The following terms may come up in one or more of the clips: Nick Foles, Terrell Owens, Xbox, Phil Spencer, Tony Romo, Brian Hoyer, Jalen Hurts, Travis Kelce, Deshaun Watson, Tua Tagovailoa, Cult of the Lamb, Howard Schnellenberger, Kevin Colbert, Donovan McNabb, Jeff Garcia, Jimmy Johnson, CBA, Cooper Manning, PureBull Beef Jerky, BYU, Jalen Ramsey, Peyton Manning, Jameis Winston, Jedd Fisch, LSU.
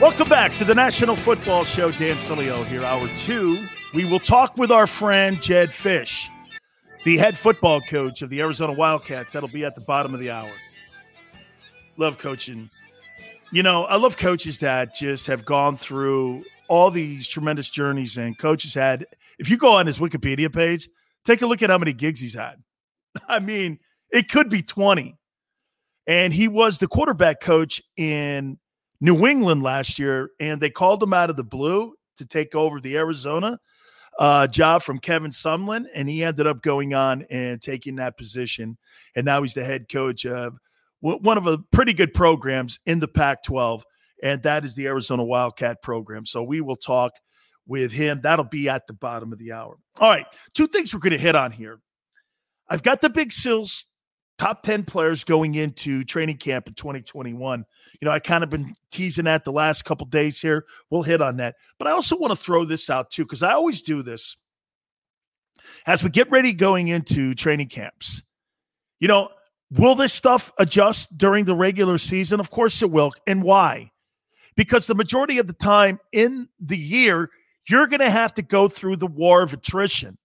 Welcome back to the National Football Show. Dan Cilio here, hour two. We will talk with our friend Jedd Fisch, the head football coach of the Arizona Wildcats. That'll be at the bottom of the hour. Love coaching. You know, I love coaches that just have gone through all these tremendous journeys. And coaches had, if you go on his Wikipedia page, take a look at how many gigs he's had. I mean, it could be 20. And he was the quarterback coach in New England last year, and they called him out of the blue to take over the Arizona job from Kevin Sumlin, and he ended up going on and taking that position. And now he's the head coach of one of the pretty good programs in the Pac-12, and that is the Arizona Wildcat program. So we will talk with him. That'll be at the bottom of the hour. All right, two things we're going to hit on here. I've got the Big Sills top 10 players going into training camp in 2021. You know, I kind of been teasing that the last couple days here. We'll hit on that. But I also want to throw this out too, because I always do this. As we get ready going into training camps, you know, will this stuff adjust during the regular season? Of course it will. And why? Because the majority of the time in the year, you're going to have to go through the war of attrition.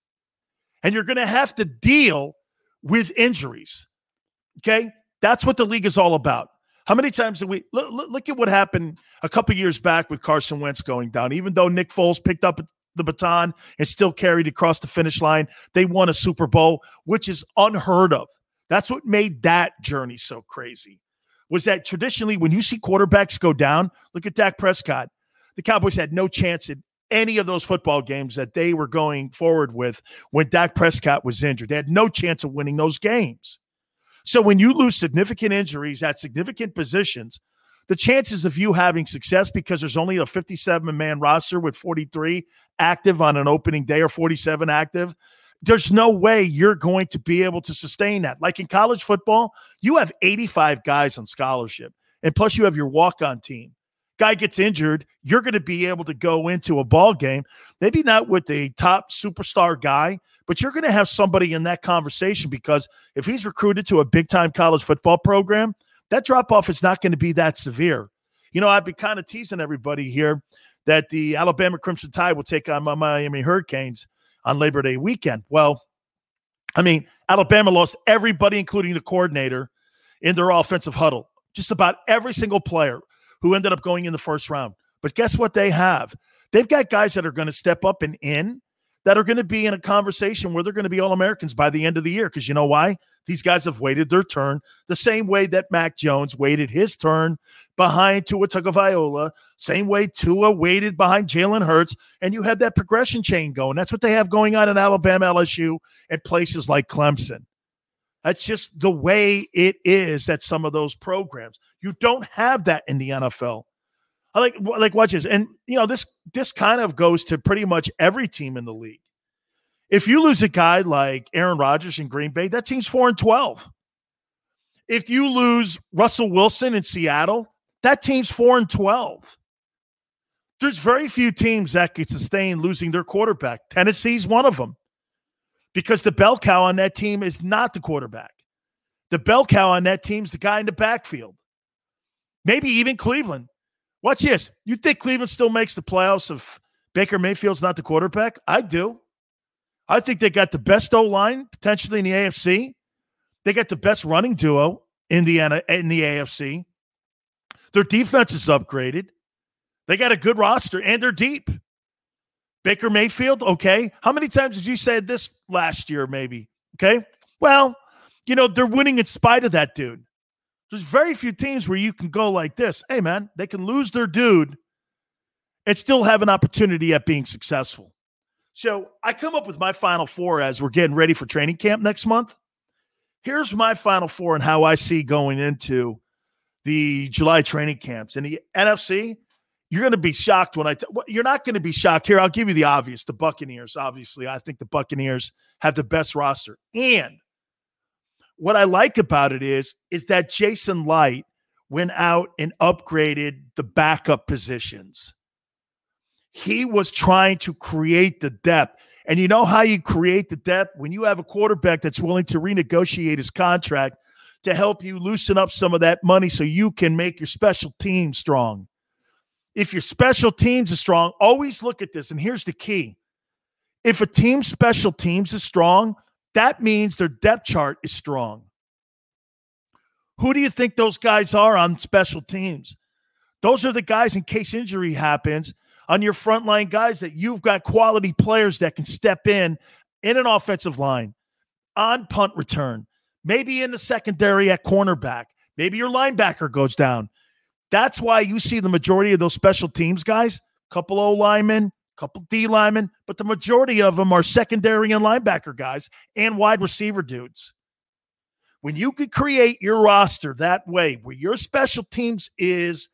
And you're going to have to deal with injuries. Okay? That's what the league is all about. How many times did we look at what happened a couple years back with Carson Wentz going down? Even though Nick Foles picked up the baton and still carried across the finish line, they won a Super Bowl, which is unheard of. That's what made that journey so crazy, was that traditionally when you see quarterbacks go down, look at Dak Prescott. The Cowboys had no chance at any of those football games that they were going forward with when Dak Prescott was injured. They had no chance of winning those games. So when you lose significant injuries at significant positions, the chances of you having success, because there's only a 57-man roster with 43 active on an opening day or 47 active, there's no way you're going to be able to sustain that. Like in college football, you have 85 guys on scholarship, and plus you have your walk-on team. Guy gets injured, you're going to be able to go into a ball game, maybe not with the top superstar guy, but you're going to have somebody in that conversation, because if he's recruited to a big-time college football program, that drop-off is not going to be that severe. You know, I've been kind of teasing everybody here that the Alabama Crimson Tide will take on my Miami Hurricanes on Labor Day weekend. Well, I mean, Alabama lost everybody, including the coordinator, in their offensive huddle, just about every single player who ended up going in the first round. But guess what they have? They've got guys that are going to step up and in, that are going to be in a conversation where they're going to be All-Americans by the end of the year. Because you know why? These guys have waited their turn the same way that Mac Jones waited his turn behind Tua Tagovailoa, same way Tua waited behind Jalen Hurts, and you have that progression chain going. That's what they have going on in Alabama, LSU, and places like Clemson. That's just the way it is at some of those programs. You don't have that in the NFL. I like watch this. And, you know, this kind of goes to pretty much every team in the league. If you lose a guy like Aaron Rodgers in Green Bay, that team's 4-12. If you lose Russell Wilson in Seattle, that team's 4-12. There's very few teams that can sustain losing their quarterback. Tennessee's one of them. Because the bell cow on that team is not the quarterback. The bell cow on that team is the guy in the backfield. Maybe even Cleveland. Watch this. You think Cleveland still makes the playoffs if Baker Mayfield's not the quarterback? I do. I think they got the best O-line potentially in the AFC. They got the best running duo in the AFC. Their defense is upgraded. They got a good roster, and they're deep. Baker Mayfield, okay. How many times did you say this last year, maybe? Okay. Well, you know, they're winning in spite of that dude. There's very few teams where you can go like this. Hey, man, they can lose their dude and still have an opportunity at being successful. So I come up with my Final Four as we're getting ready for training camp next month. Here's my Final Four and how I see going into the July training camps. In the NFC, you're going to be shocked when you're not going to be shocked here. I'll give you the obvious, the Buccaneers. Obviously, I think the Buccaneers have the best roster. And what I like about it is that Jason Light went out and upgraded the backup positions. He was trying to create the depth. And you know how you create the depth? When you have a quarterback that's willing to renegotiate his contract to help you loosen up some of that money so you can make your special team strong. If your special teams are strong, always look at this. And here's the key. If a team's special teams is strong, that means their depth chart is strong. Who do you think those guys are on special teams? Those are the guys, in case injury happens, on your frontline guys that you've got quality players that can step in an offensive line, on punt return, maybe in the secondary at cornerback. Maybe your linebacker goes down. That's why you see the majority of those special teams guys, couple O linemen, couple D linemen, but the majority of them are secondary and linebacker guys and wide receiver dudes. When you could create your roster that way, where your special teams is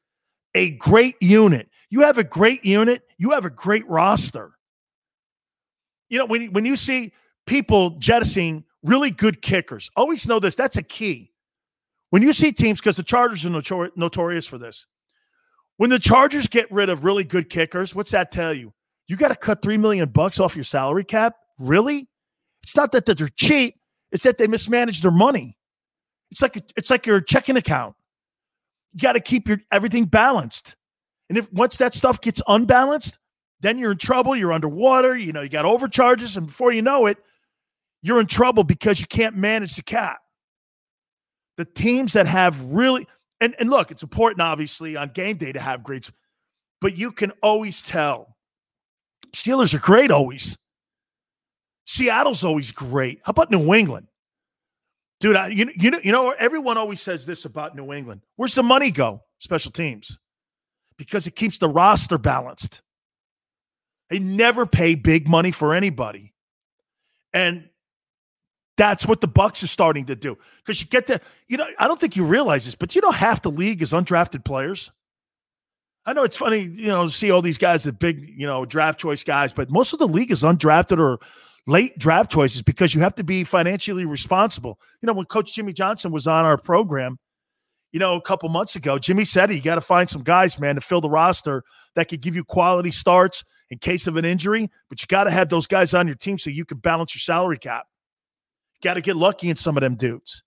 a great unit, you have a great unit, you have a great roster. You know, when you see people jettisoning really good kickers, always know this, that's a key. When you see teams, because the Chargers are notorious for this, when the Chargers get rid of really good kickers, what's that tell you? You got to cut $3 million off your salary cap? Really? It's not that they're cheap. It's that they mismanage their money. It's like your checking account. You got to keep your everything balanced. And if once that stuff gets unbalanced, then you're in trouble. You're underwater. You know, you got overcharges. And before you know it, you're in trouble because you can't manage the cap. The teams that have really – and look, it's important, obviously, on game day to have greats, but you can always tell. Steelers are great always. Seattle's always great. How about New England? Dude, you know, everyone always says this about New England. Where's the money go? Special teams. Because it keeps the roster balanced. They never pay big money for anybody. And that's what the Bucs are starting to do. Because you get to, you know, I don't think you realize this, but you know half the league is undrafted players. I know it's funny, you know, to see all these guys, the big, you know, draft choice guys, but most of the league is undrafted or late draft choices because you have to be financially responsible. You know, when Coach Jimmy Johnson was on our program, you know, a couple months ago, Jimmy said, you got to find some guys, man, to fill the roster that could give you quality starts in case of an injury, but you got to have those guys on your team so you can balance your salary cap. You got to get lucky in some of them dudes.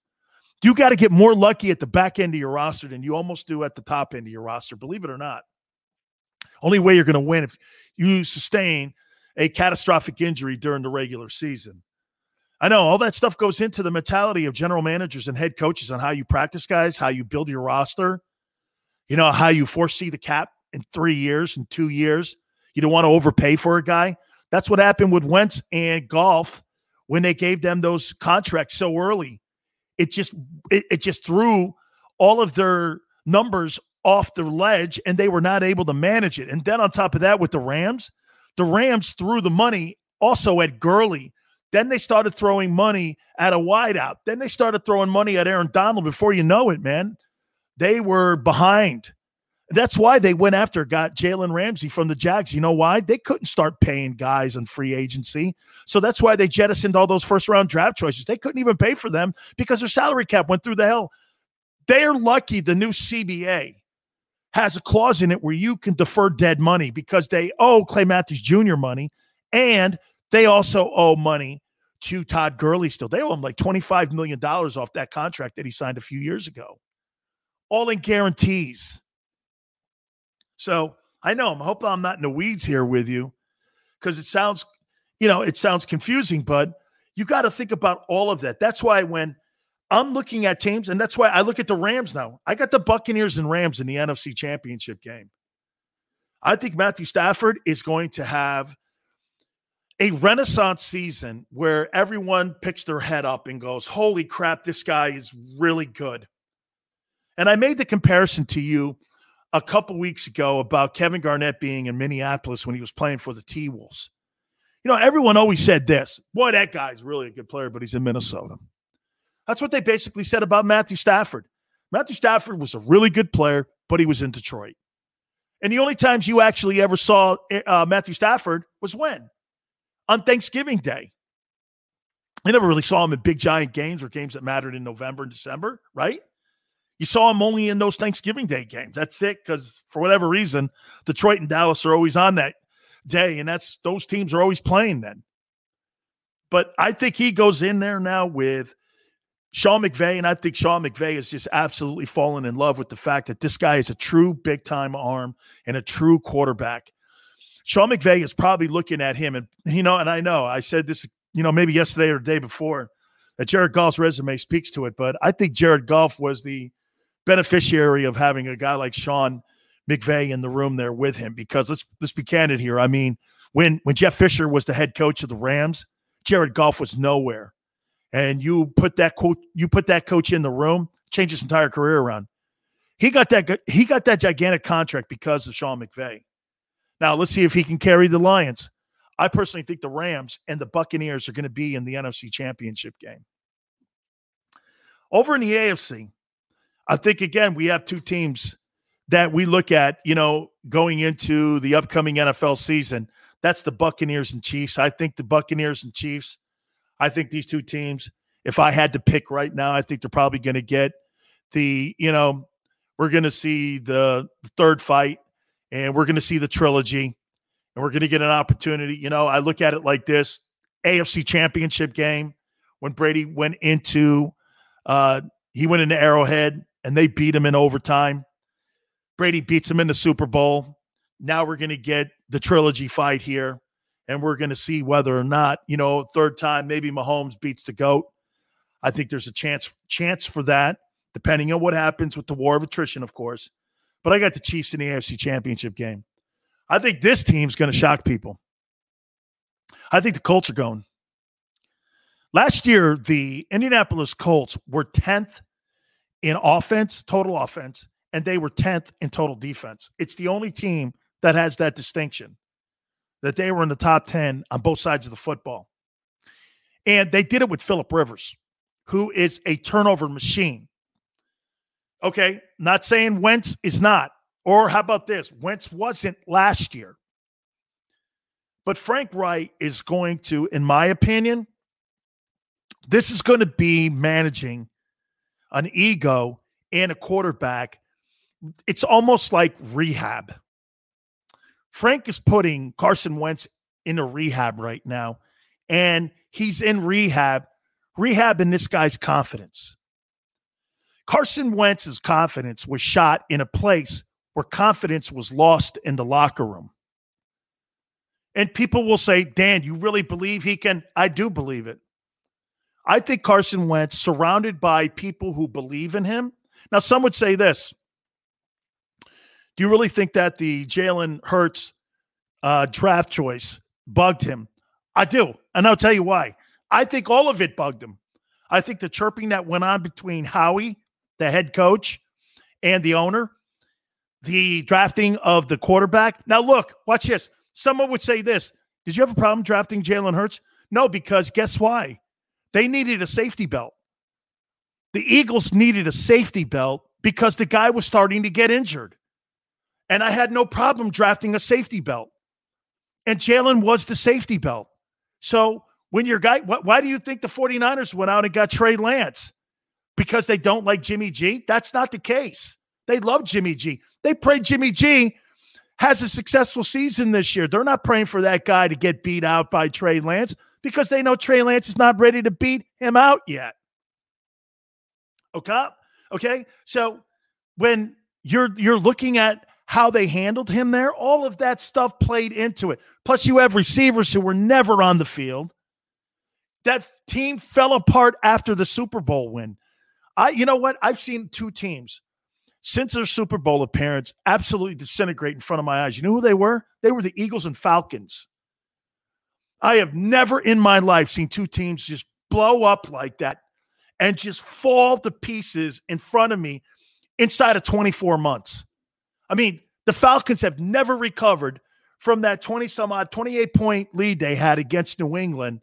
You got to get more lucky at the back end of your roster than you almost do at the top end of your roster, believe it or not. Only way you're going to win if you sustain a catastrophic injury during the regular season. I know all that stuff goes into the mentality of general managers and head coaches on how you practice guys, how you build your roster, you know, how you foresee the cap in 3 years and 2 years. You don't want to overpay for a guy. That's what happened with Wentz and Goff when they gave them those contracts so early. It just threw all of their numbers off the ledge, and they were not able to manage it. And then on top of that with the Rams threw the money also at Gurley. Then they started throwing money at a wideout. Then they started throwing money at Aaron Donald. Before you know it, man, they were behind. That's why they went after, got Jalen Ramsey from the Jags. You know why? They couldn't start paying guys on free agency. So that's why they jettisoned all those first-round draft choices. They couldn't even pay for them because their salary cap went through the hell. They're lucky the new CBA has a clause in it where you can defer dead money because they owe Clay Matthews Jr. money, and they also owe money to Todd Gurley still. They owe him like $25 million off that contract that he signed a few years ago, all in guarantees. So I know I hope I'm not in the weeds here with you, because it sounds, you know, it sounds confusing, bud. You got to think about all of that. That's why when I'm looking at teams, and that's why I look at the Rams now. I got the Buccaneers and Rams in the NFC Championship game. I think Matthew Stafford is going to have a renaissance season where everyone picks their head up and goes, holy crap, this guy is really good. And I made the comparison to you a couple weeks ago about Kevin Garnett being in Minneapolis when he was playing for the T-Wolves. You know, everyone always said this, boy, that guy's really a good player, but he's in Minnesota. That's what they basically said about Matthew Stafford. Matthew Stafford was a really good player, but he was in Detroit. And the only times you actually ever saw Matthew Stafford was when? On Thanksgiving Day. I never really saw him in big, giant games or games that mattered in November and December, right? You saw him only in those Thanksgiving Day games. That's it, because for whatever reason, Detroit and Dallas are always on that day, and that's those teams are always playing then. But I think he goes in there now with Sean McVay, and I think Sean McVay has just absolutely fallen in love with the fact that this guy is a true big-time arm and a true quarterback. Sean McVay is probably looking at him, and you know, and I know I said this, you know, maybe yesterday or the day before, that Jared Goff's resume speaks to it, but I think Jared Goff was the beneficiary of having a guy like Sean McVay in the room there with him, because let's be candid here. I mean, when Jedd Fisch was the head coach of the Rams, Jared Goff was nowhere. And you put that coach in the room, changed his entire career around. He got that gigantic contract because of Sean McVay. Now let's see if he can carry the Lions. I personally think the Rams and the Buccaneers are going to be in the NFC Championship game. Over in the AFC, I think again we have two teams that we look at, you know, going into the upcoming NFL season. That's the Buccaneers and Chiefs. I think the Buccaneers and Chiefs. I think these two teams, if I had to pick right now, I think they're probably going to get the, you know, we're going to see the third fight, and we're going to see the trilogy, and we're going to get an opportunity. You know, I look at it like this, AFC Championship game, when Brady went into, he went into Arrowhead, and they beat him in overtime. Brady beats him in the Super Bowl. Now we're going to get the trilogy fight here. And we're going to see whether or not, you know, third time, maybe Mahomes beats the GOAT. I think there's a chance for that, depending on what happens with the war of attrition, of course. But I got the Chiefs in the AFC Championship game. I think this team's going to shock people. I think the Colts are going. Last year, the Indianapolis Colts were 10th in offense, total offense, and they were 10th in total defense. It's the only team that has that distinction, that they were in the top 10 on both sides of the football. And they did it with Phillip Rivers, who is a turnover machine. Okay, not saying Wentz is not. Or how about this? Wentz wasn't last year. But Frank Reich is going to, in my opinion, this is going to be managing an ego and a quarterback. It's almost like rehab. Frank is putting Carson Wentz into rehab right now, and he's in rehab in this guy's confidence. Carson Wentz's confidence was shot in a place where confidence was lost in the locker room. And people will say, Dan, you really believe he can? I do believe it. I think Carson Wentz, surrounded by people who believe in him. Now, some would say this. Do you really think that the Jalen Hurts draft choice bugged him? I do, and I'll tell you why. I think all of it bugged him. I think the chirping that went on between Howie, the head coach, and the owner, the drafting of the quarterback. Now, look, watch this. Someone would say this. Did you have a problem drafting Jalen Hurts? No, because guess why? They needed a safety belt. The Eagles needed a safety belt because the guy was starting to get injured. And I had no problem drafting a safety belt. And Jalen was the safety belt. So when your guy, why do you think the 49ers went out and got Trey Lance? Because they don't like Jimmy G? That's not the case. They love Jimmy G. They pray Jimmy G has a successful season this year. They're not praying for that guy to get beat out by Trey Lance because they know Trey Lance is not ready to beat him out yet. Okay? So when you're looking at how they handled him there, all of that stuff played into it. Plus, you have receivers who were never on the field. That team fell apart after the Super Bowl win. You know what? I've seen two teams since their Super Bowl appearance absolutely disintegrate in front of my eyes. You know who they were? They were the Eagles and Falcons. I have never in my life seen two teams just blow up like that and just fall to pieces in front of me inside of 24 months. I mean, the Falcons have never recovered from that 20-some-odd, 28-point lead they had against New England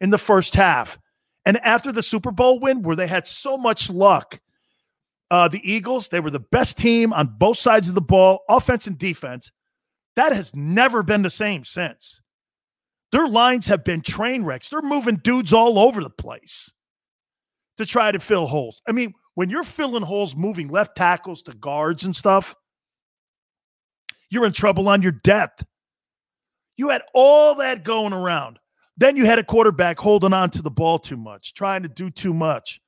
in the first half. And after the Super Bowl win, where they had so much luck, the Eagles, they were the best team on both sides of the ball, offense and defense. That has never been the same since. Their lines have been train wrecks. They're moving dudes all over the place to try to fill holes. I mean, when you're filling holes, moving left tackles to guards and stuff, you're in trouble on your depth. You had all that going around. Then you had a quarterback holding on to the ball too much, trying to do too much.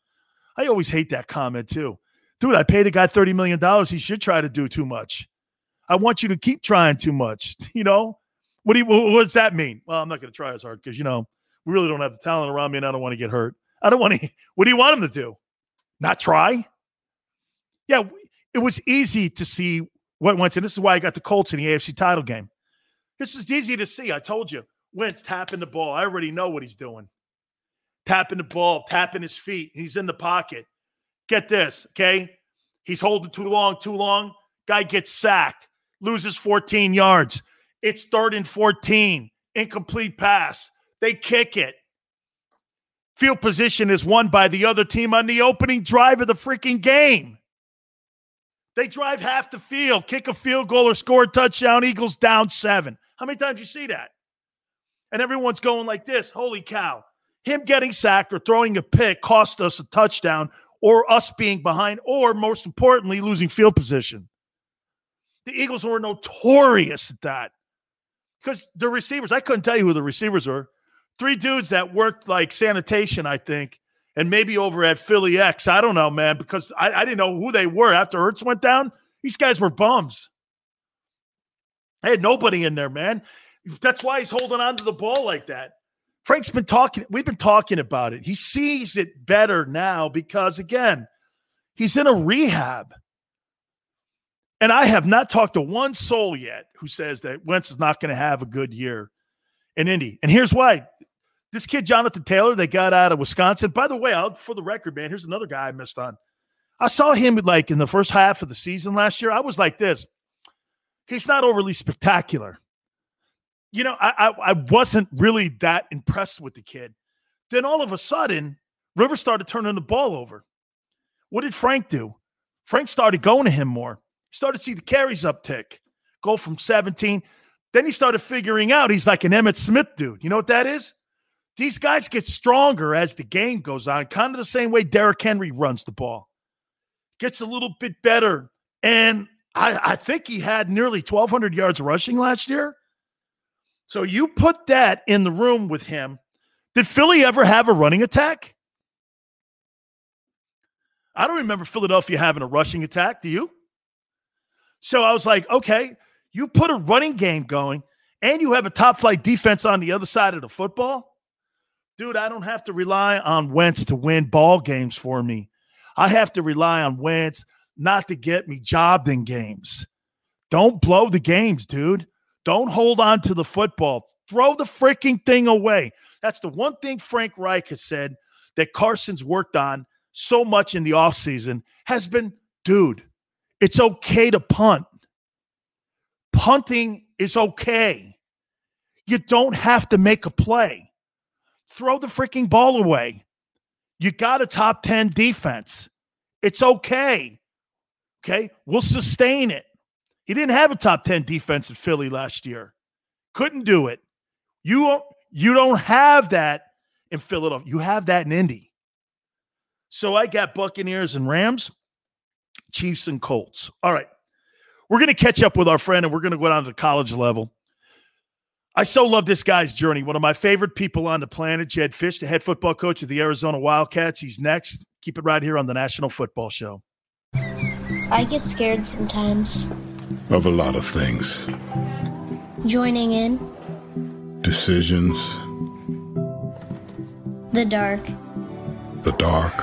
I always hate that comment too. Dude, I paid a guy $30 million. He should try to do too much. I want you to keep trying too much. You know, what does that mean? Well, I'm not going to try as hard because, you know, we really don't have the talent around me and I don't want to get hurt. I don't want to. What do you want him to do? Not try? Yeah, it was easy to see what Wentz, and this is why I got the Colts in the AFC title game. This is easy to see. I told you. Wentz tapping the ball. I already know what he's doing. Tapping the ball, tapping his feet. He's in the pocket. Get this, okay? He's holding too long. Guy gets sacked. Loses 14 yards. It's 3rd and 14. Incomplete pass. They kick it. Field position is won by the other team on the opening drive of the freaking game. They drive half the field, kick a field goal or score a touchdown, Eagles down 7. How many times you see that? And everyone's going like this, holy cow. Him getting sacked or throwing a pick cost us a touchdown or us being behind or, most importantly, losing field position. The Eagles were notorious at that because the receivers, I couldn't tell you who the receivers were. 3 dudes that worked like sanitation, I think, and maybe over at Philly X. I don't know, man, because I didn't know who they were. After Hurts went down, these guys were bums. I had nobody in there, man. That's why he's holding on to the ball like that. Frank's been talking. We've been talking about it. He sees it better now because, again, he's in a rehab. And I have not talked to one soul yet who says that Wentz is not going to have a good year in Indy. And here's why. This kid, Jonathan Taylor, they got out of Wisconsin. By the way, for the record, man, here's another guy I missed on. I saw him like in the first half of the season last year. I was like this. He's not overly spectacular. You know, I wasn't really that impressed with the kid. Then all of a sudden, Rivers started turning the ball over. What did Frank do? Frank started going to him more. He started to see the carries uptick, go from 17. Then he started figuring out he's like an Emmitt Smith dude. You know what that is? These guys get stronger as the game goes on, kind of the same way Derrick Henry runs the ball. Gets a little bit better. And I think he had nearly 1,200 yards rushing last year. So you put that in the room with him. Did Philly ever have a running attack? I don't remember Philadelphia having a rushing attack. Do you? So I was like, okay, you put a running game going, and you have a top-flight defense on the other side of the football. Dude, I don't have to rely on Wentz to win ball games for me. I have to rely on Wentz not to get me jobbed in games. Don't blow the games, dude. Don't hold on to the football. Throw the freaking thing away. That's the one thing Frank Reich has said that Carson's worked on so much in the offseason has been, dude, it's okay to punt. Punting is okay. You don't have to make a play. Throw the freaking ball away. You got a top 10 defense. It's okay. Okay? We'll sustain it. He didn't have a top 10 defense in Philly last year. Couldn't do it. You don't have that in Philadelphia. You have that in Indy. So I got Buccaneers and Rams, Chiefs and Colts. All right. We're going to catch up with our friend, and we're going to go down to the college level. I so love this guy's journey. One of my favorite people on the planet, Jedd Fisch, the head football coach of the Arizona Wildcats. He's next. Keep it right here on the National Football Show. I get scared sometimes. of a lot of things. Joining in. Decisions. The dark. The dark.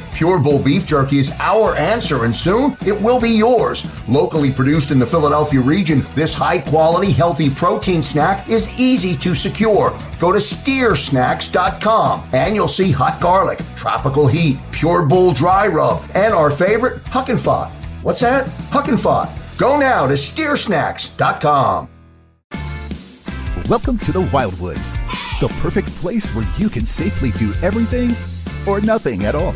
Pure Bull Beef Jerky is our answer, and soon it will be yours. Locally produced in the Philadelphia region, this high-quality, healthy protein snack is easy to secure. Go to steersnacks.com, and you'll see hot garlic, tropical heat, Pure Bull Dry Rub, and our favorite, Huck and Fod. What's that? Huck and Fod. Go now to steersnacks.com. Welcome to the Wildwoods, the perfect place where you can safely do everything or nothing at all.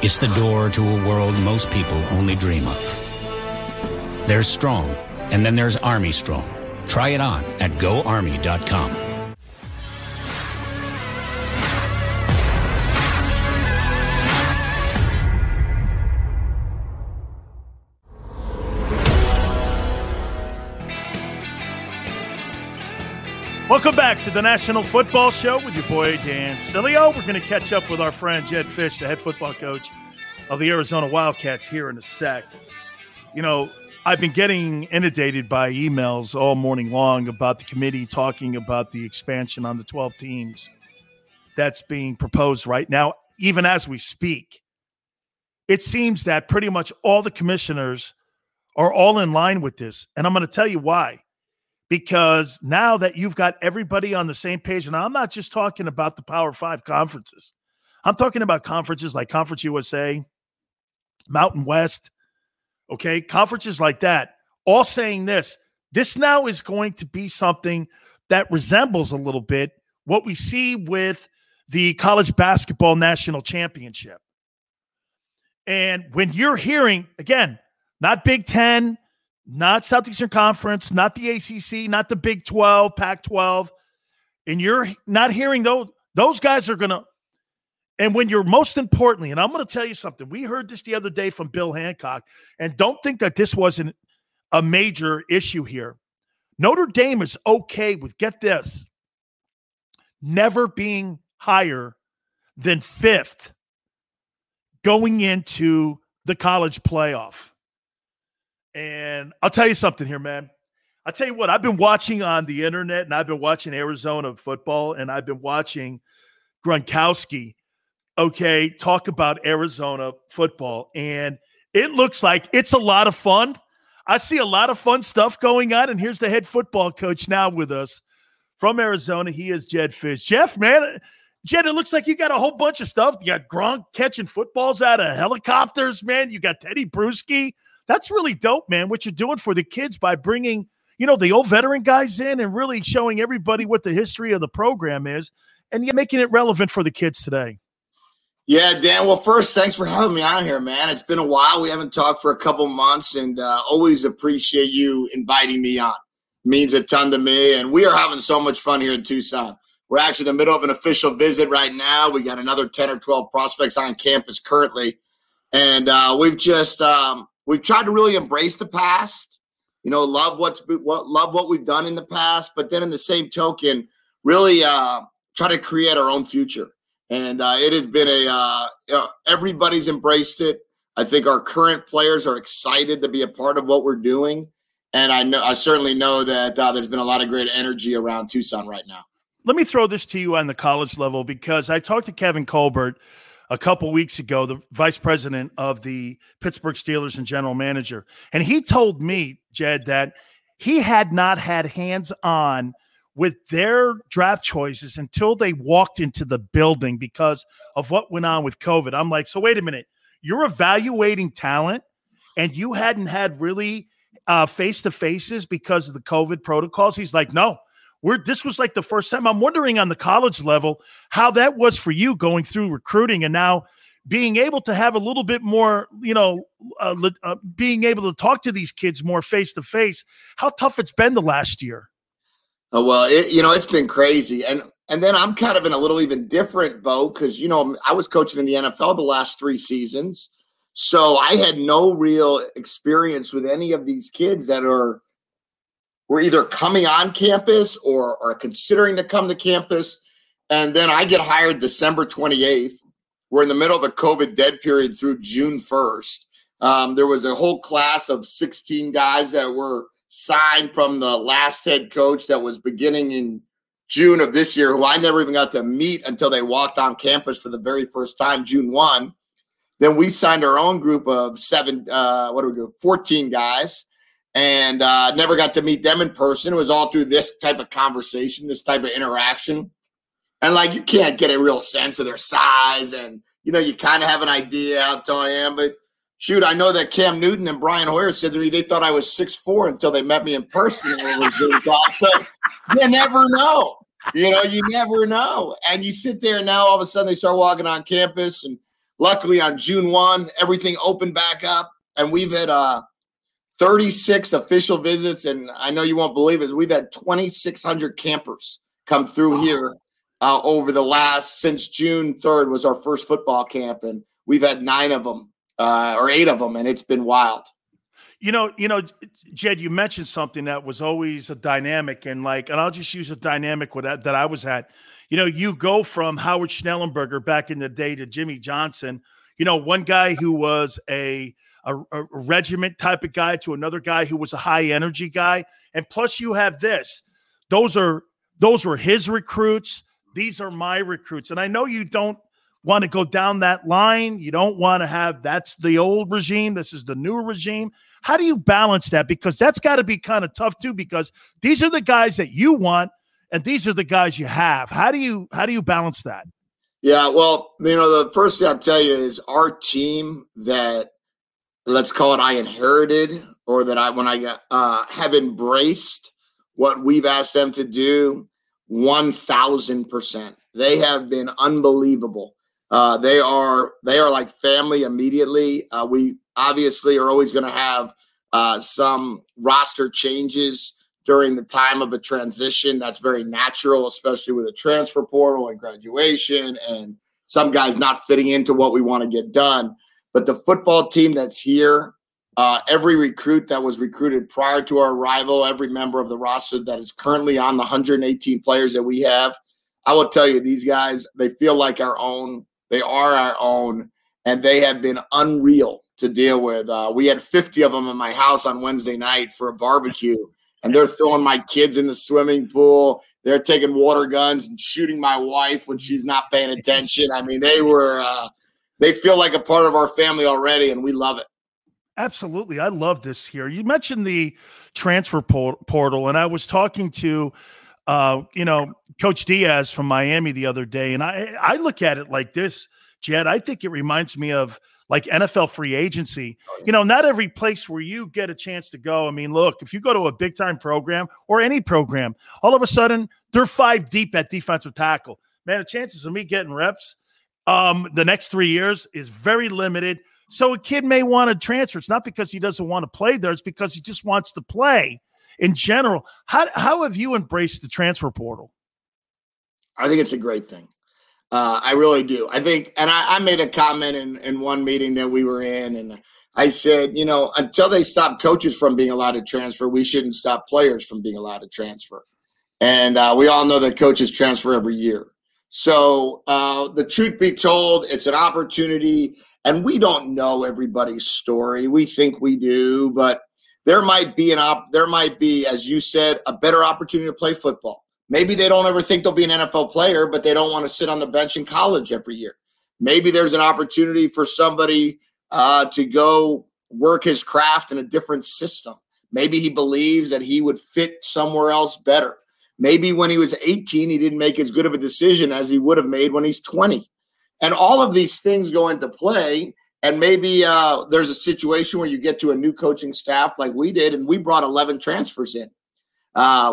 It's the door to a world most people only dream of. There's strong, and then there's Army Strong. Try it on at GoArmy.com. Welcome back to the National Football Show with your boy, Dan Cilio. We're going to catch up with our friend, Jedd Fisch, the head football coach of the Arizona Wildcats, here in a sec. You know, I've been getting inundated by emails all morning long about the committee talking about the expansion on the 12 teams that's being proposed right now, even as we speak. It seems that pretty much all the commissioners are all in line with this, and I'm going to tell you why. Because now that you've got everybody on the same page, and I'm not just talking about the Power Five conferences. I'm talking about conferences like Conference USA, Mountain West, okay, conferences like that, all saying this. This now is going to be something that resembles a little bit what we see with the College Basketball National Championship. And when you're hearing, again, not Big Ten, not Southeastern Conference, not the ACC, not the Big 12, Pac-12. And you're not hearing those guys are going to – and when you're most importantly – and I'm going to tell you something. We heard this the other day from Bill Hancock, and don't think that this wasn't a major issue here. Notre Dame is okay with, get this, never being higher than fifth going into the college playoff. And I'll tell you something here, man. I'll tell you what, I've been watching on the internet, and I've been watching Arizona football, and I've been watching Gronkowski, okay, talk about Arizona football. And it looks like it's a lot of fun. I see a lot of fun stuff going on, and here's the head football coach now with us from Arizona. He is Jedd Fisch. Jeff, man, Jedd, it looks like you got a whole bunch of stuff. You got Gronk catching footballs out of helicopters, man. You got Teddy Bruschi. That's really dope, man, what you're doing for the kids by bringing, you know, the old veteran guys in and really showing everybody what the history of the program is and you're making it relevant for the kids today. Yeah, Dan. Well, first, thanks for having me on here, man. It's been a while. We haven't talked for a couple months, and always appreciate you inviting me on. It means a ton to me, and we are having so much fun here in Tucson. We're actually in the middle of an official visit right now. We got another 10 or 12 prospects on campus currently, and we've tried to really embrace the past. You know, love what we've done in the past, but then in the same token, really try to create our own future. And it has been everybody's embraced it. I think our current players are excited to be a part of what we're doing, and I certainly know that there's been a lot of great energy around Tucson right now. Let me throw this to you on the college level, because I talked to Kevin Colbert a couple weeks ago, the vice president of the Pittsburgh Steelers and general manager, and he told me, Jedd, that he had not had hands-on with their draft choices until they walked into the building because of what went on with COVID. I'm like, so wait a minute, you're evaluating talent and you hadn't had really face-to-faces because of the COVID protocols? He's like, no, this was like the first time. I'm wondering on the college level how that was for you going through recruiting and now being able to have a little bit more, you know, being able to talk to these kids more face-to-face, how tough it's been the last year. Oh, well, it's been crazy. And then I'm kind of in a little even different boat because, you know, I was coaching in the NFL the last three seasons. So I had no real experience with any of these kids that were either coming on campus or are considering to come to campus. And then I get hired December 28th. We're in the middle of a COVID dead period through June 1st. There was a whole class of 16 guys that were signed from the last head coach that was beginning in June of this year, who I never even got to meet until they walked on campus for the very first time, June 1. Then we signed our own group of 14 guys, and never got to meet them in person. It was all through this type of conversation, this type of interaction. And, like, you can't get a real sense of their size, and, you know, you kind of have an idea how tall I am, but shoot, I know that Cam Newton and Brian Hoyer said to me they thought I was 6'4" until they met me in person. So you never know. You know, you never know. And you sit there, and now all of a sudden they start walking on campus. And luckily on June 1, everything opened back up. And we've had 36 official visits. And I know you won't believe it, we've had 2,600 campers come through here since June 3rd was our first football camp. And we've had 9 of them. Or 8 of them, and it's been wild. You know, Jedd, you mentioned something that was always a dynamic, and I'll just use a dynamic that I was at. You know, you go from Howard Schnellenberger back in the day to Jimmy Johnson. You know, one guy who was a regiment type of guy to another guy who was a high energy guy, and plus you have this. Those were his recruits. These are my recruits, and I know you don't want to go down that line. You don't want to have, that's the old regime, this is the new regime. How do you balance that? Because that's got to be kind of tough too, because these are the guys that you want and these are the guys you have. How do you balance that? Yeah, well, you know, the first thing I'll tell you is our team that, let's call it, I inherited, or that I have embraced what we've asked them to do 1,000%. They have been unbelievable. They are like family immediately. We obviously are always going to have some roster changes during the time of a transition. That's very natural, especially with a transfer portal and graduation and some guys not fitting into what we want to get done. But the football team that's here, every recruit that was recruited prior to our arrival, every member of the roster that is currently on the 118 players that we have, I will tell you, these guys, they feel like our own. They are our own, and they have been unreal to deal with. We had 50 of them in my house on Wednesday night for a barbecue, and they're throwing my kids in the swimming pool. They're taking water guns and shooting my wife when she's not paying attention. I mean, they feel like a part of our family already, and we love it. Absolutely. I love this here. You mentioned the transfer portal, and I was talking to You know, Coach Diaz from Miami the other day, and I look at it like this, Jed. I think it reminds me of like NFL free agency. You know, not every place where you get a chance to go. I mean, look, if you go to a big-time program or any program, all of a sudden they're 5 deep at defensive tackle. Man, the chances of me getting reps the next 3 years is very limited. So a kid may want to transfer. It's not because he doesn't want to play there. It's because he just wants to play in general. How have you embraced the transfer portal? I think it's a great thing. I really do. I think, and I made a comment in one meeting that we were in, and I said, you know, until they stop coaches from being allowed to transfer, we shouldn't stop players from being allowed to transfer. And we all know that coaches transfer every year. So the truth be told, it's an opportunity, and we don't know everybody's story. We think we do, but there might be as you said, a better opportunity to play football. Maybe they don't ever think they'll be an NFL player, but they don't want to sit on the bench in college every year. Maybe there's an opportunity for somebody to go work his craft in a different system. Maybe he believes that he would fit somewhere else better. Maybe when he was 18, he didn't make as good of a decision as he would have made when he's 20. And all of these things go into play. And maybe there's a situation where you get to a new coaching staff like we did, and we brought 11 transfers in.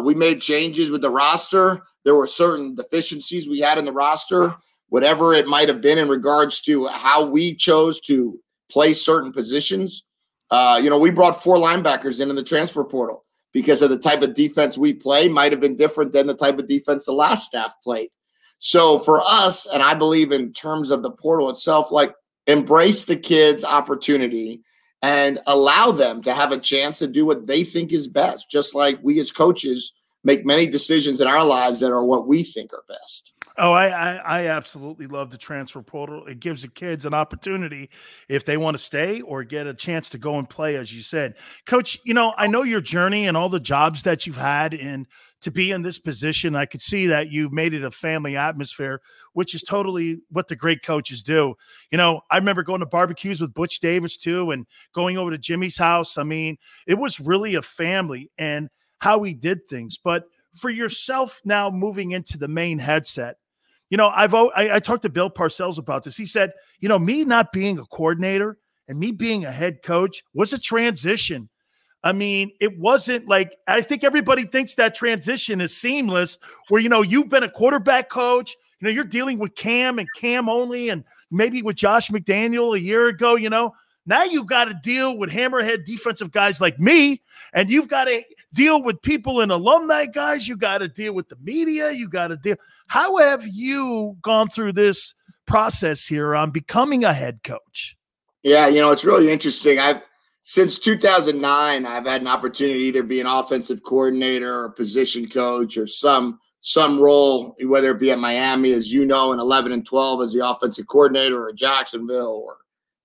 We made changes with the roster. There were certain deficiencies we had in the roster, whatever it might have been in regards to how we chose to play certain positions. You know, we brought 4 linebackers in the transfer portal because of the type of defense we play might have been different than the type of defense the last staff played. So for us, and I believe in terms of the portal itself, like embrace the kids' opportunity and allow them to have a chance to do what they think is best, just like we as coaches make many decisions in our lives that are what we think are best. Oh, I absolutely love the transfer portal. It gives the kids an opportunity if they want to stay or get a chance to go and play, as you said. Coach, you know, I know your journey and all the jobs that you've had and to be in this position. I could see that you've made it a family atmosphere, which is totally what the great coaches do. You know, I remember going to barbecues with Butch Davis too, and going over to Jimmy's house. I mean, it was really a family and how we did things. But for yourself now moving into the main headset, you know, I talked to Bill Parcells about this. He said, you know, me not being a coordinator and me being a head coach was a transition. I mean, it wasn't like, I think everybody thinks that transition is seamless where, you know, you've been a quarterback coach, you know, you're dealing with Cam and Cam only, and maybe with Josh McDaniel a year ago, you know, now you've got to deal with hammerhead defensive guys like me, and you've got to deal with people and alumni guys. You got to deal with the media. You got to deal. How have you gone through this process here on becoming a head coach? Yeah, you know, it's really interesting. Since 2009, I've had an opportunity to either be an offensive coordinator or a position coach or some role, whether it be at Miami, as you know, in 11 and 12 as the offensive coordinator, or Jacksonville or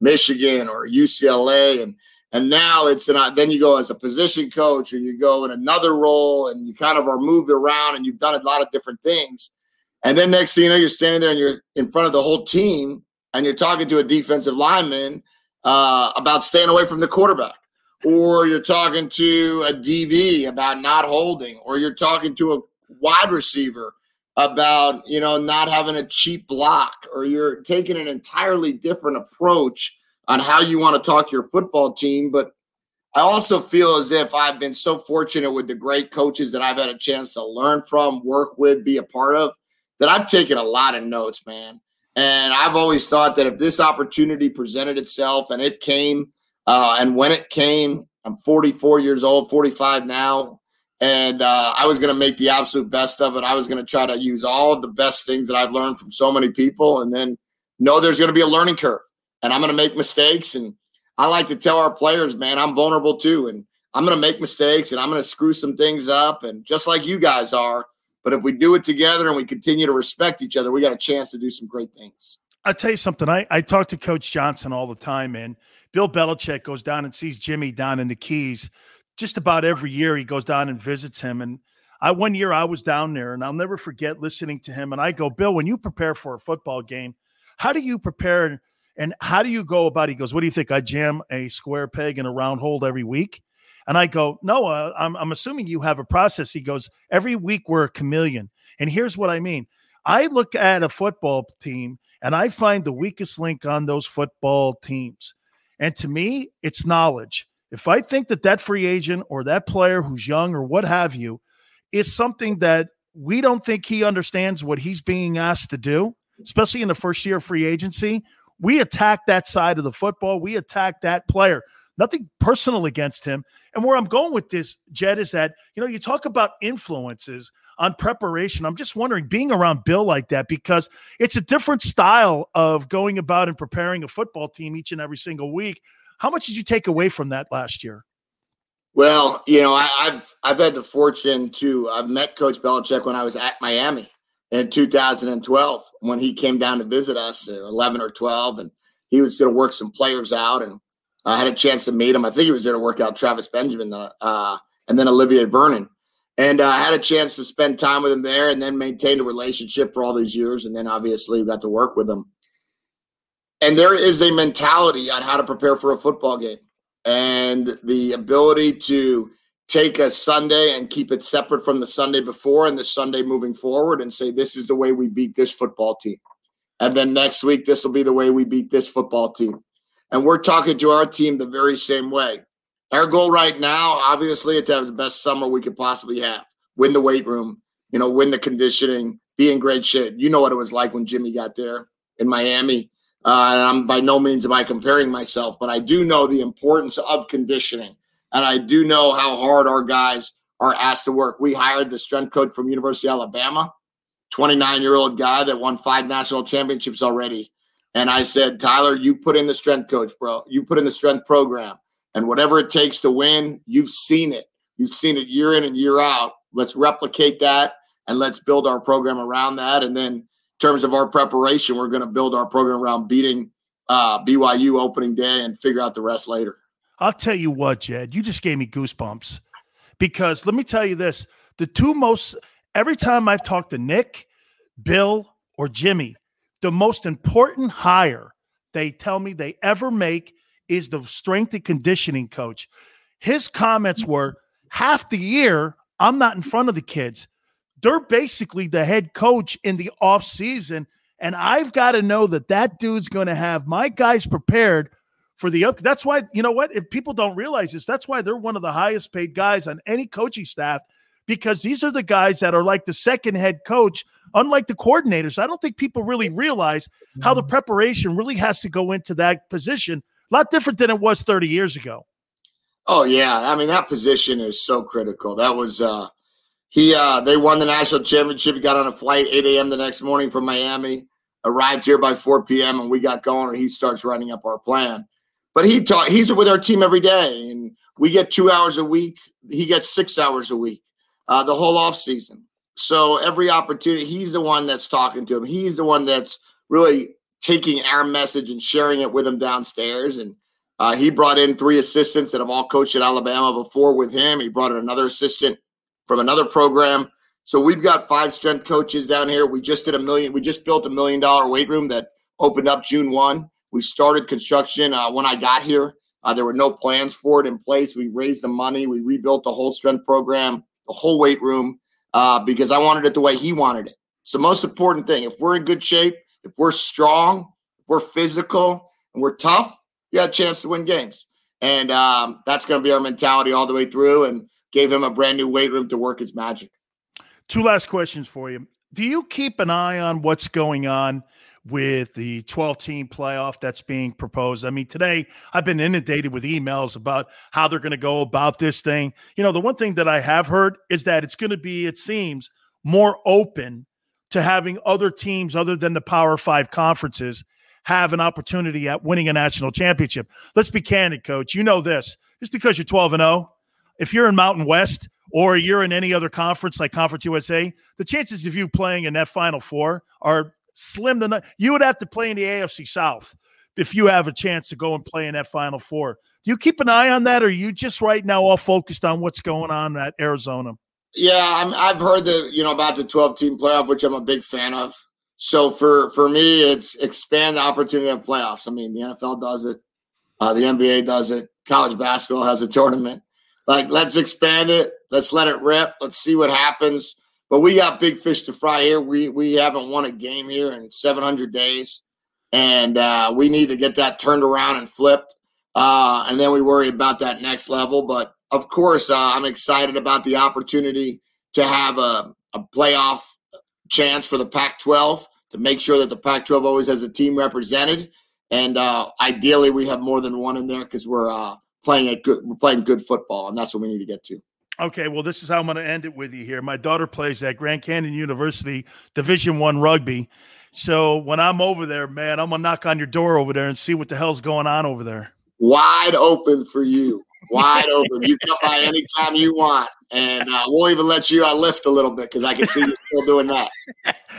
Michigan or UCLA. And now it's then you go as a position coach, or you go in another role, and you kind of are moved around, and you've done a lot of different things. And then next thing you know, you're standing there and you're in front of the whole team, and you're talking to a defensive lineman about staying away from the quarterback, or you're talking to a DB about not holding, or you're talking to a wide receiver about, you know, not having a cheap block, or you're taking an entirely different approach on how you want to talk to your football team. But I also feel as if I've been so fortunate with the great coaches that I've had a chance to learn from, work with, be a part of, that I've taken a lot of notes, man. And I've always thought that if this opportunity presented itself, and it came, and when it came, I'm 44 years old, 45 now, and I was going to make the absolute best of it. I was going to try to use all of the best things that I've learned from so many people, and then know there's going to be a learning curve, and I'm going to make mistakes. And I like to tell our players, man, I'm vulnerable too, and I'm going to make mistakes, and I'm going to screw some things up, and just like you guys are. But if we do it together and we continue to respect each other, we got a chance to do some great things. I'll tell you something. I talk to Coach Johnson all the time, and Bill Belichick goes down and sees Jimmy down in the Keys. Just about every year he goes down and visits him. And one year I was down there, and I'll never forget listening to him. And I go, Bill, when you prepare for a football game, how do you prepare and how do you go about it? He goes, what do you think? I jam a square peg in a round hole every week. And I go, Noah, I'm assuming you have a process. He goes, every week we're a chameleon. And here's what I mean. I look at a football team and I find the weakest link on those football teams. And to me, it's knowledge. If I think that that free agent or that player who's young or what have you is something that we don't think he understands what he's being asked to do, especially in the first year of free agency, we attack that side of the football. We attack that player. Nothing personal against him. And where I'm going with this, Jed, is that, you know, you talk about influences on preparation. I'm just wondering, being around Bill like that, because it's a different style of going about and preparing a football team each and every single week. How much did you take away from that last year? Well, you know, I've had the fortune to – I've met Coach Belichick when I was at Miami in 2012 when he came down to visit us at 11 or 12, and he was going to work some players out, and I had a chance to meet him. I think he was there to work out Travis Benjamin and then Olivier Vernon. And I had a chance to spend time with him there and then maintained a relationship for all these years. And then obviously got to work with him. And there is a mentality on how to prepare for a football game and the ability to take a Sunday and keep it separate from the Sunday before and the Sunday moving forward and say, this is the way we beat this football team. And then next week, this will be the way we beat this football team. And we're talking to our team the very same way. Our goal right now, obviously, is to have the best summer we could possibly have. Win the weight room, you know, win the conditioning, be in great shape. You know what it was like when Jimmy got there in Miami. I'm by no means am I comparing myself, but I do know the importance of conditioning. And I do know how hard our guys are asked to work. We hired the strength coach from University of Alabama, 29-year-old guy that won 5 national championships already. And I said, Tyler, you put in the strength coach, bro. You put in the strength program. And whatever it takes to win, you've seen it. You've seen it year in and year out. Let's replicate that, and let's build our program around that. And then in terms of our preparation, we're going to build our program around beating BYU opening day and figure out the rest later. I'll tell you what, Jed, you just gave me goosebumps. Because let me tell you this, every time I've talked to Nick, Bill, or Jimmy, the most important hire they tell me they ever make is the strength and conditioning coach. His comments were, half the year, I'm not in front of the kids. They're basically the head coach in the offseason, and I've got to know that that dude's going to have my guys prepared for the – that's why, you know what, if people don't realize this, that's why they're one of the highest paid guys on any coaching staff, because these are the guys that are like the second head coach, unlike the coordinators. I don't think people really realize how the preparation really has to go into that position. A lot different than it was 30 years ago. Oh, yeah. I mean, that position is so critical. That was they won the national championship. He got on a flight 8 a.m. the next morning from Miami, arrived here by 4 p.m., and we got going, and he starts running up our plan. But he's with our team every day, and we get 2 hours a week. He gets 6 hours a week, the whole offseason. So every opportunity, he's the one that's talking to him. He's the one that's really taking our message and sharing it with him downstairs. And he brought in 3 assistants that have all coached at Alabama before with him. He brought in another assistant from another program. So we've got 5 strength coaches down here. We just built a $1 million weight room that opened up June 1. We started construction when I got here. There were no plans for it in place. We raised the money. We rebuilt the whole strength program, the whole weight room, because I wanted it the way he wanted it. So most important thing, if we're in good shape, if we're strong, if we're physical, and we're tough, you got a chance to win games. And that's going to be our mentality all the way through, and gave him a brand-new weight room to work his magic. 2 last questions for you. Do you keep an eye on what's going on with the 12-team playoff that's being proposed? I mean, today I've been inundated with emails about how they're going to go about this thing. You know, the one thing that I have heard is that it's going to be, it seems, more open to having other teams other than the Power 5 conferences have an opportunity at winning a national championship. Let's be candid, Coach. You know this. Just because you're 12-0, if you're in Mountain West or you're in any other conference like Conference USA, the chances of you playing in that Final Four are slim to none. You would have to play in the AFC South if you have a chance to go and play in that Final Four. Do you keep an eye on that, or are you just right now all focused on what's going on at Arizona? Yeah, I've heard that, you know, about the 12-team playoff, which I'm a big fan of. So for me, it's expand the opportunity of playoffs. I mean, the NFL does it. The NBA does it. College basketball has a tournament. Like, let's expand it. Let's let it rip. Let's see what happens. But we got big fish to fry here. We haven't won a game here in 700 days. And we need to get that turned around and flipped. And then we worry about that next level. But, of course, I'm excited about the opportunity to have a playoff chance for the Pac-12, to make sure that the Pac-12 always has a team represented. And ideally we have more than one in there because we're playing good football, and that's what we need to get to. Okay, well, this is how I'm going to end it with you here. My daughter plays at Grand Canyon University Division I rugby. So when I'm over there, man, I'm going to knock on your door over there and see what the hell's going on over there. Wide open for you. Wide open. You come by anytime you want. And we'll even let you lift a little bit because I can see you still doing that.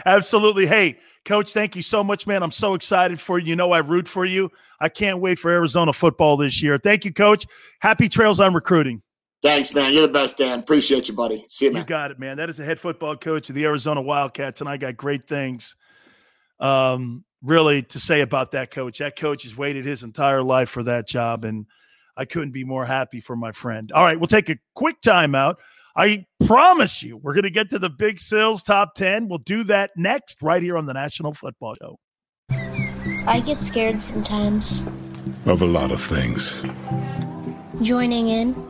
Absolutely. Hey, Coach, thank you so much, man. I'm so excited for you. You know I root for you. I can't wait for Arizona football this year. Thank you, Coach. Happy trails on recruiting. Thanks, man. You're the best, Dan. Appreciate you, buddy. See you, man. You got it, man. That is the head football coach of the Arizona Wildcats, and I got great things really to say about that coach. That coach has waited his entire life for that job, and I couldn't be more happy for my friend. All right, we'll take a quick timeout. I promise you we're going to get to the Big Sales Top 10. We'll do that next right here on the National Football Show. I get scared sometimes. Of a lot of things. Joining in.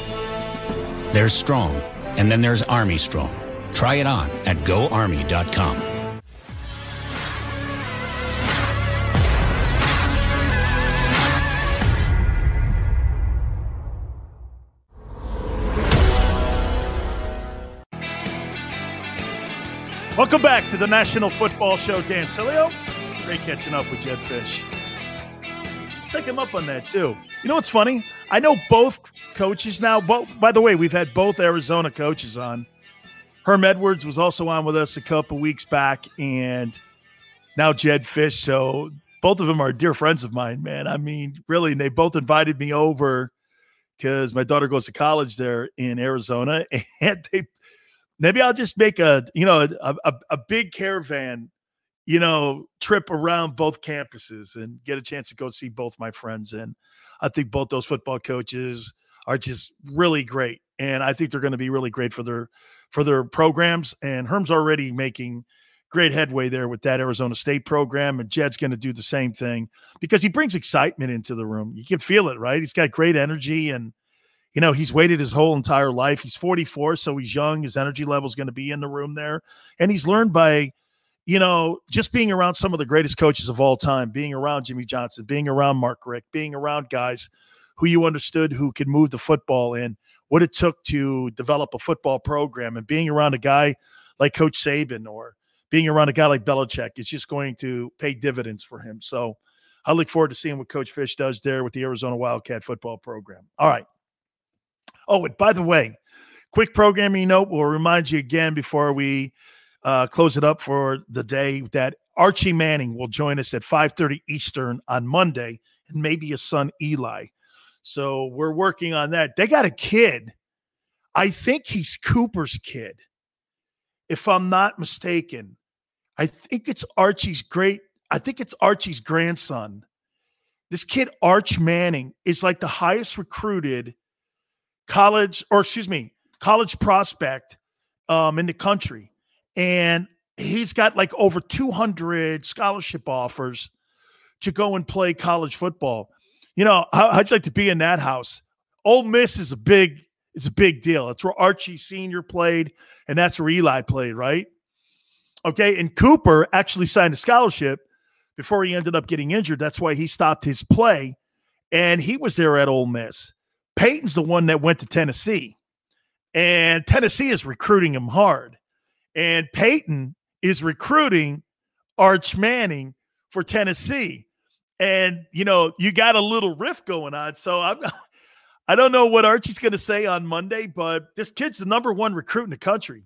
There's strong, and then there's Army Strong. Try it on at GoArmy.com. Welcome back to the National Football Show. Dan Cilio, great catching up with Jedd Fisch. Take him up on that too. You know what's funny? I know both coaches now. By the way, we've had both Arizona coaches on. Herm Edwards was also on with us a couple weeks back, and now Jedd Fisch. So both of them are dear friends of mine, man. I mean, really, they both invited me over because my daughter goes to college there in Arizona, and they maybe I'll just make a big caravan, you know, trip around both campuses and get a chance to go see both my friends. And I think both those football coaches are just really great, and I think they're going to be really great for their programs. And Herm's already making great headway there with that Arizona State program, and Jed's going to do the same thing because he brings excitement into the room. You can feel it, right? He's got great energy, and you know, he's waited his whole entire life. He's 44, so he's young. His energy level is going to be in the room there, and he's learned by, you know, just being around some of the greatest coaches of all time, being around Jimmy Johnson, being around Mark Richt, being around guys who you understood who could move the football and what it took to develop a football program, and being around a guy like Coach Saban or being around a guy like Belichick is just going to pay dividends for him. So I look forward to seeing what Coach Fisch does there with the Arizona Wildcat football program. All right. Oh, and by the way, quick programming note. We'll remind you again before we close it up for the day that Archie Manning will join us at 5:30 Eastern on Monday, and maybe his son Eli. So we're working on that. They got a kid. I think he's Cooper's kid, if I'm not mistaken. I think it's Archie's grandson. This kid, Arch Manning, is like the highest recruited college prospect in the country. And he's got like over 200 scholarship offers to go and play college football. You know, how'd you like to be in that house? Ole Miss is a big deal. That's where Archie Sr. played, and that's where Eli played, right? Okay, and Cooper actually signed a scholarship before he ended up getting injured. That's why he stopped his play, and he was there at Ole Miss. Peyton's the one that went to Tennessee, and Tennessee is recruiting him hard. And Peyton is recruiting Arch Manning for Tennessee. And, you know, you got a little rift going on. So I don't know what Archie's going to say on Monday, but this kid's the number one recruit in the country.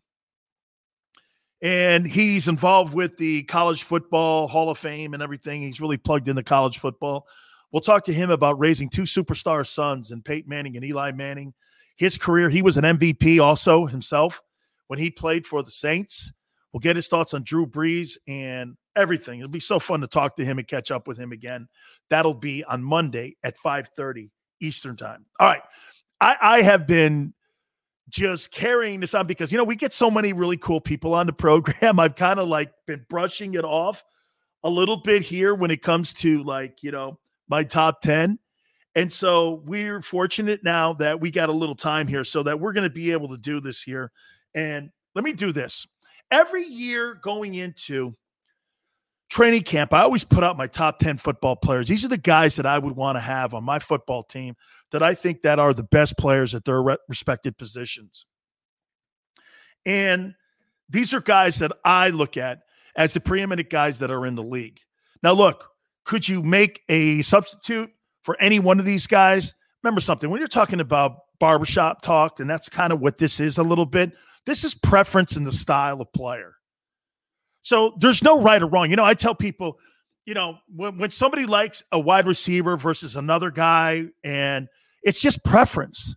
And he's involved with the College Football Hall of Fame and everything. He's really plugged into college football. We'll talk to him about raising two superstar sons in Peyton Manning and Eli Manning. His career, he was an MVP also himself when he played for the Saints. We'll get his thoughts on Drew Brees and everything. It'll be so fun to talk to him and catch up with him again. That'll be on Monday at 5:30 Eastern time. All right. I have been just carrying this on because, you know, we get so many really cool people on the program. I've kind of like been brushing it off a little bit here when it comes to like, you know, my top 10. And so we're fortunate now that we got a little time here so that we're going to be able to do this here. And let me do this. Every year going into training camp, I always put out my top 10 football players. These are the guys that I would want to have on my football team that I think that are the best players at their respected positions. And these are guys that I look at as the preeminent guys that are in the league. Now, look, could you make a substitute for any one of these guys? Remember something, when you're talking about barbershop talk, and that's kind of what this is a little bit, this is preference in the style of player. So there's no right or wrong. You know, I tell people, you know, when somebody likes a wide receiver versus another guy, and it's just preference.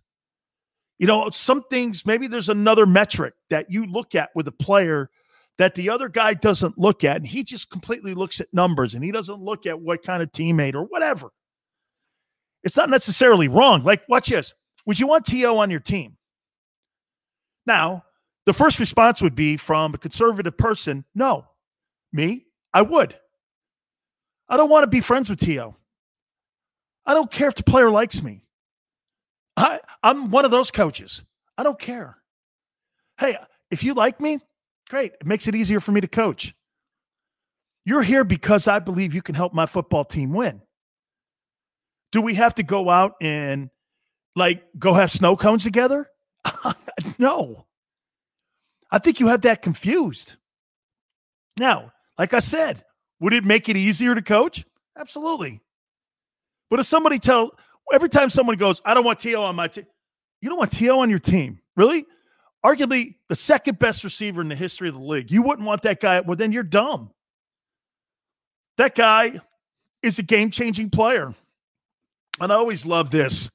You know, some things, maybe there's another metric that you look at with a player that the other guy doesn't look at, and he just completely looks at numbers, and he doesn't look at what kind of teammate or whatever. It's not necessarily wrong. Like, watch this. Would you want T.O. on your team? Now, the first response would be from a conservative person, no. Me? I would. I don't want to be friends with T.O. I don't care if the player likes me. I'm one of those coaches. I don't care. Hey, if you like me, great. It makes it easier for me to coach. You're here because I believe you can help my football team win. Do we have to go out and, like, go have snow cones together? No. I think you have that confused. Now, like I said, would it make it easier to coach? Absolutely. But if somebody every time someone goes, I don't want T.O. on my team. You don't want T.O. on your team. Really? Arguably the second best receiver in the history of the league. You wouldn't want that guy. Well, then you're dumb. That guy is a game-changing player. And I always love this.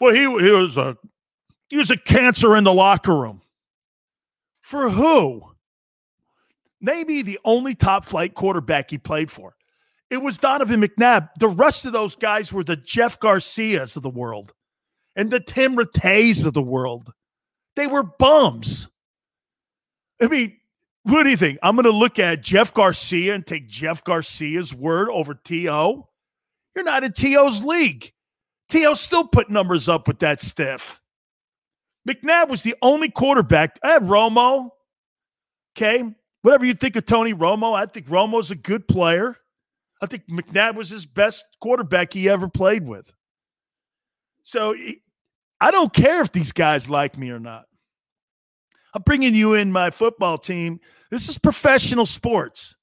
Well, he was a cancer in the locker room. For who? Maybe the only top-flight quarterback he played for. It was Donovan McNabb. The rest of those guys were the Jeff Garcias of the world and the Tim Rattays of the world. They were bums. I mean, what do you think? I'm going to look at Jeff Garcia and take Jeff Garcia's word over T.O.? You're not in T.O.'s league. T.O. still put numbers up with that stiff. McNabb was the only quarterback. I had Romo. Okay. Whatever you think of Tony Romo, I think Romo's a good player. I think McNabb was his best quarterback he ever played with. So I don't care if these guys like me or not. I'm bringing you in my football team. This is professional sports.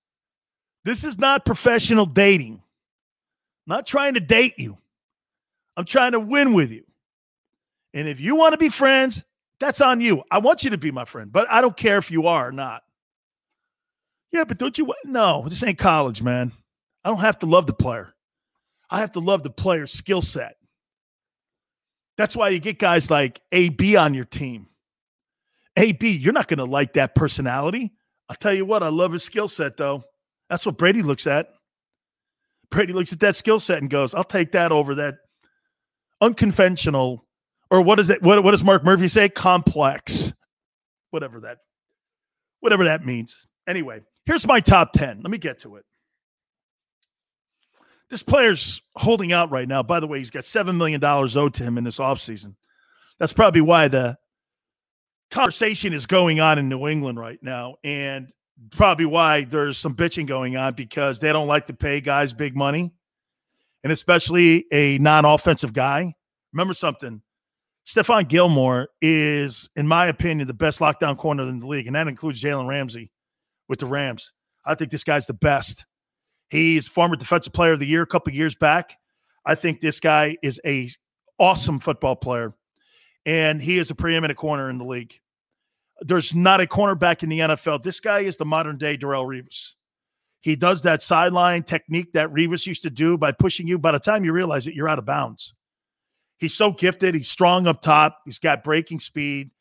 This is not professional dating. I'm not trying to date you. I'm trying to win with you. And if you want to be friends, that's on you. I want you to be my friend, but I don't care if you are or not. Yeah, but don't you – no, this ain't college, man. I don't have to love the player. I have to love the player's skill set. That's why you get guys like A.B. on your team. A.B., you're not going to like that personality. I'll tell you what, I love his skill set, though. That's what Brady looks at. Brady looks at that skill set and goes, I'll take that over that unconventional, or what is it? What does Mark Murphy say? Complex. Whatever that means. Anyway, here's my top 10. Let me get to it. This player's holding out right now. By the way, he's got $7 million owed to him in this offseason. That's probably why the conversation is going on in New England right now, and probably why there's some bitching going on, because they don't like to pay guys big money, and especially a non-offensive guy. Remember something. Stephon Gilmore is, in my opinion, the best lockdown corner in the league, and that includes Jalen Ramsey with the Rams. I think this guy's the best. He's former Defensive Player of the Year a couple of years back. I think this guy is an awesome football player, and he is a preeminent corner in the league. There's not a cornerback in the NFL. This guy is the modern-day Terrell Revis. He does that sideline technique that Revis used to do by pushing you. By the time you realize it, you're out of bounds. He's so gifted. He's strong up top. He's got breaking speed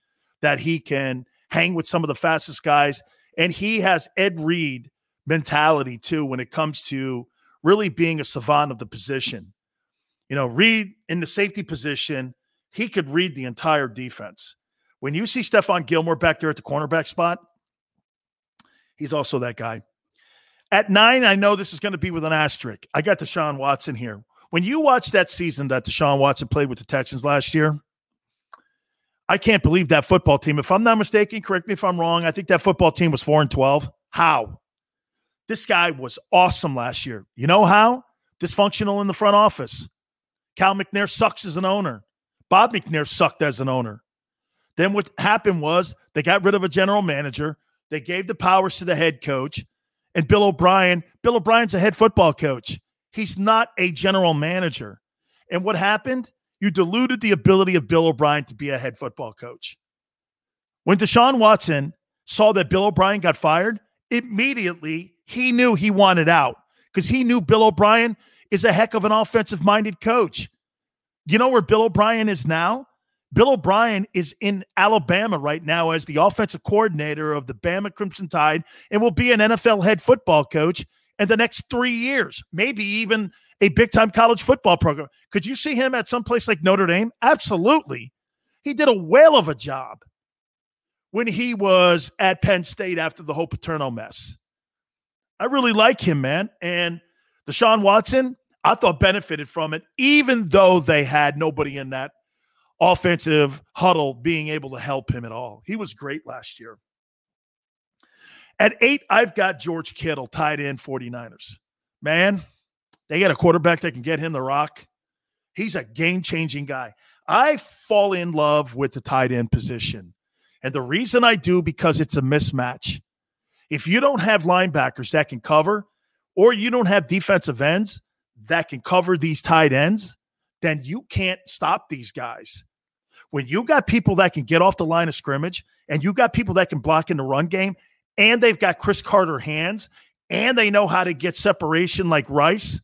that he can hang with some of the fastest guys, and he has Ed Reed mentality too when it comes to really being a savant of the position. You know, Reed in the safety position, he could read the entire defense. When you see Stephon Gilmore back there at the cornerback spot, he's also that guy. At 9, I know this is going to be with an asterisk. I got Deshaun Watson here. When you watch that season that Deshaun Watson played with the Texans last year, I can't believe that football team. If I'm not mistaken, correct me if I'm wrong, I think that football team was 4-12. How? This guy was awesome last year. You know how? Dysfunctional in the front office. Cal McNair sucks as an owner. Bob McNair sucked as an owner. Then what happened was they got rid of a general manager. They gave the powers to the head coach. And Bill O'Brien's a head football coach. He's not a general manager. And what happened? You diluted the ability of Bill O'Brien to be a head football coach. When Deshaun Watson saw that Bill O'Brien got fired, immediately he knew he wanted out, because he knew Bill O'Brien is a heck of an offensive-minded coach. You know where Bill O'Brien is now? Bill O'Brien is in Alabama right now as the offensive coordinator of the Bama Crimson Tide, and will be an NFL head football coach in the next 3 years, maybe even a big-time college football program. Could you see him at some place like Notre Dame? Absolutely. He did a whale of a job when he was at Penn State after the whole Paterno mess. I really like him, man. And Deshaun Watson, I thought, benefited from it, even though they had nobody in that offensive huddle being able to help him at all. He was great last year. At 8, I've got George Kittle, tight end, 49ers. Man, they got a quarterback that can get him the rock. He's a game-changing guy. I fall in love with the tight end position. And the reason I do, because it's a mismatch. If you don't have linebackers that can cover, or you don't have defensive ends that can cover these tight ends, then you can't stop these guys. When you got people that can get off the line of scrimmage, and you got people that can block in the run game, and they've got Chris Carter hands, and they know how to get separation like Rice,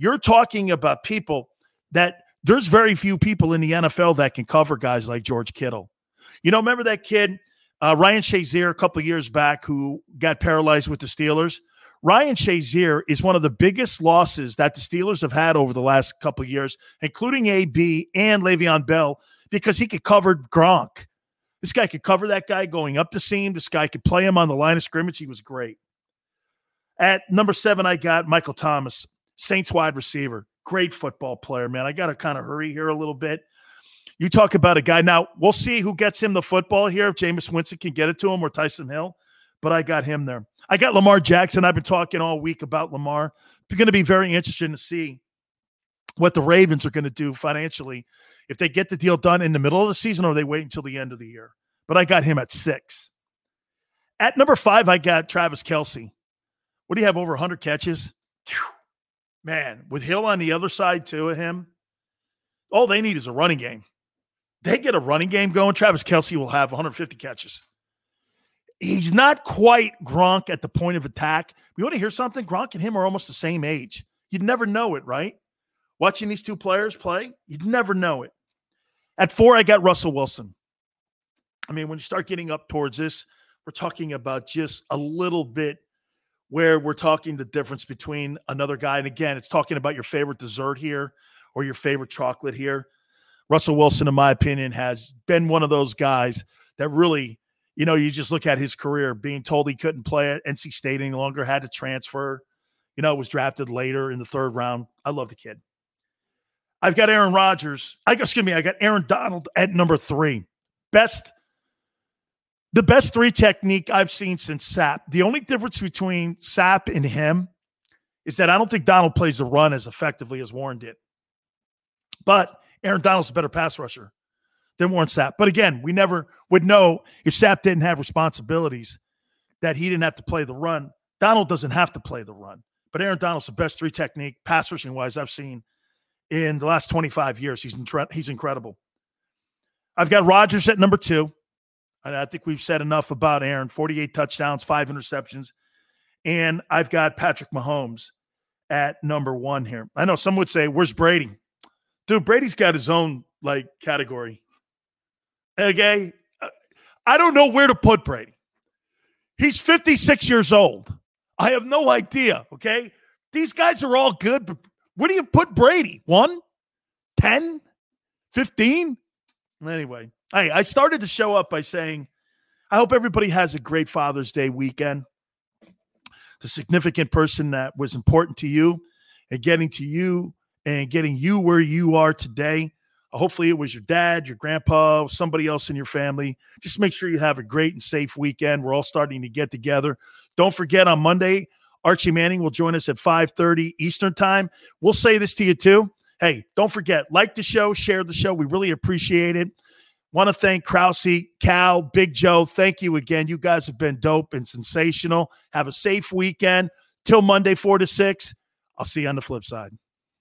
You're talking about people that there's very few people in the NFL that can cover guys like George Kittle. You know, remember that kid, Ryan Shazier, a couple of years back, who got paralyzed with the Steelers? Ryan Shazier is one of the biggest losses that the Steelers have had over the last couple of years, including AB and Le'Veon Bell, because he could cover Gronk. This guy could cover that guy going up the seam. This guy could play him on the line of scrimmage. He was great. At number 7, I got Michael Thomas, Saints wide receiver. Great football player, man. I got to kind of hurry here a little bit. You talk about a guy. Now, we'll see who gets him the football here, if Jameis Winston can get it to him or Tyson Hill, but I got him there. I got Lamar Jackson. I've been talking all week about Lamar. It's going to be very interesting to see what the Ravens are going to do financially, if they get the deal done in the middle of the season or they wait until the end of the year. But I got him at 6. At number 5, I got Travis Kelce. What do you have, over 100 catches? Man, with Hill on the other side too of him, all they need is a running game. They get a running game going, Travis Kelce will have 150 catches. He's not quite Gronk at the point of attack. You want to hear something? Gronk and him are almost the same age. You'd never know it, right? Watching these two players play, you'd never know it. At 4, I got Russell Wilson. I mean, when you start getting up towards this, we're talking about just a little bit where we're talking the difference between another guy. And again, it's talking about your favorite dessert here or your favorite chocolate here. Russell Wilson, in my opinion, has been one of those guys that really, you know, you just look at his career, being told he couldn't play at NC State any longer, had to transfer, you know, was drafted later in the 3rd round. I love the kid. I've got Aaron Rodgers. I got Aaron Donald at number 3. The best 3 technique I've seen since Sapp. The only difference between Sapp and him is that I don't think Donald plays the run as effectively as Warren did. But Aaron Donald's a better pass rusher than Warren Sapp. But again, we never would know if Sapp didn't have responsibilities that he didn't have to play the run. Donald doesn't have to play the run. But Aaron Donald's the best 3 technique, pass rushing-wise, I've seen in the last 25 years. He's incredible. I've got Rodgers at number 2. And I think we've said enough about Aaron, 48 touchdowns, 5 interceptions. And I've got Patrick Mahomes at number 1 here. I know some would say, where's Brady? Dude, Brady's got his own, like, category. Okay? I don't know where to put Brady. He's 56 years old. I have no idea, okay? These guys are all good, but where do you put Brady? 1? 10? 15? Anyway. Hey, I started to show up by saying, I hope everybody has a great Father's Day weekend. The significant person that was important to you and getting you where you are today. Hopefully it was your dad, your grandpa, somebody else in your family. Just make sure you have a great and safe weekend. We're all starting to get together. Don't forget, on Monday, Archie Manning will join us at 5:30 Eastern time. We'll say this to you too. Hey, don't forget, like the show, share the show. We really appreciate it. Want to thank Krause, Cal, Big Joe. Thank you again. You guys have been dope and sensational. Have a safe weekend. Till Monday, 4 to 6. I'll see you on the flip side.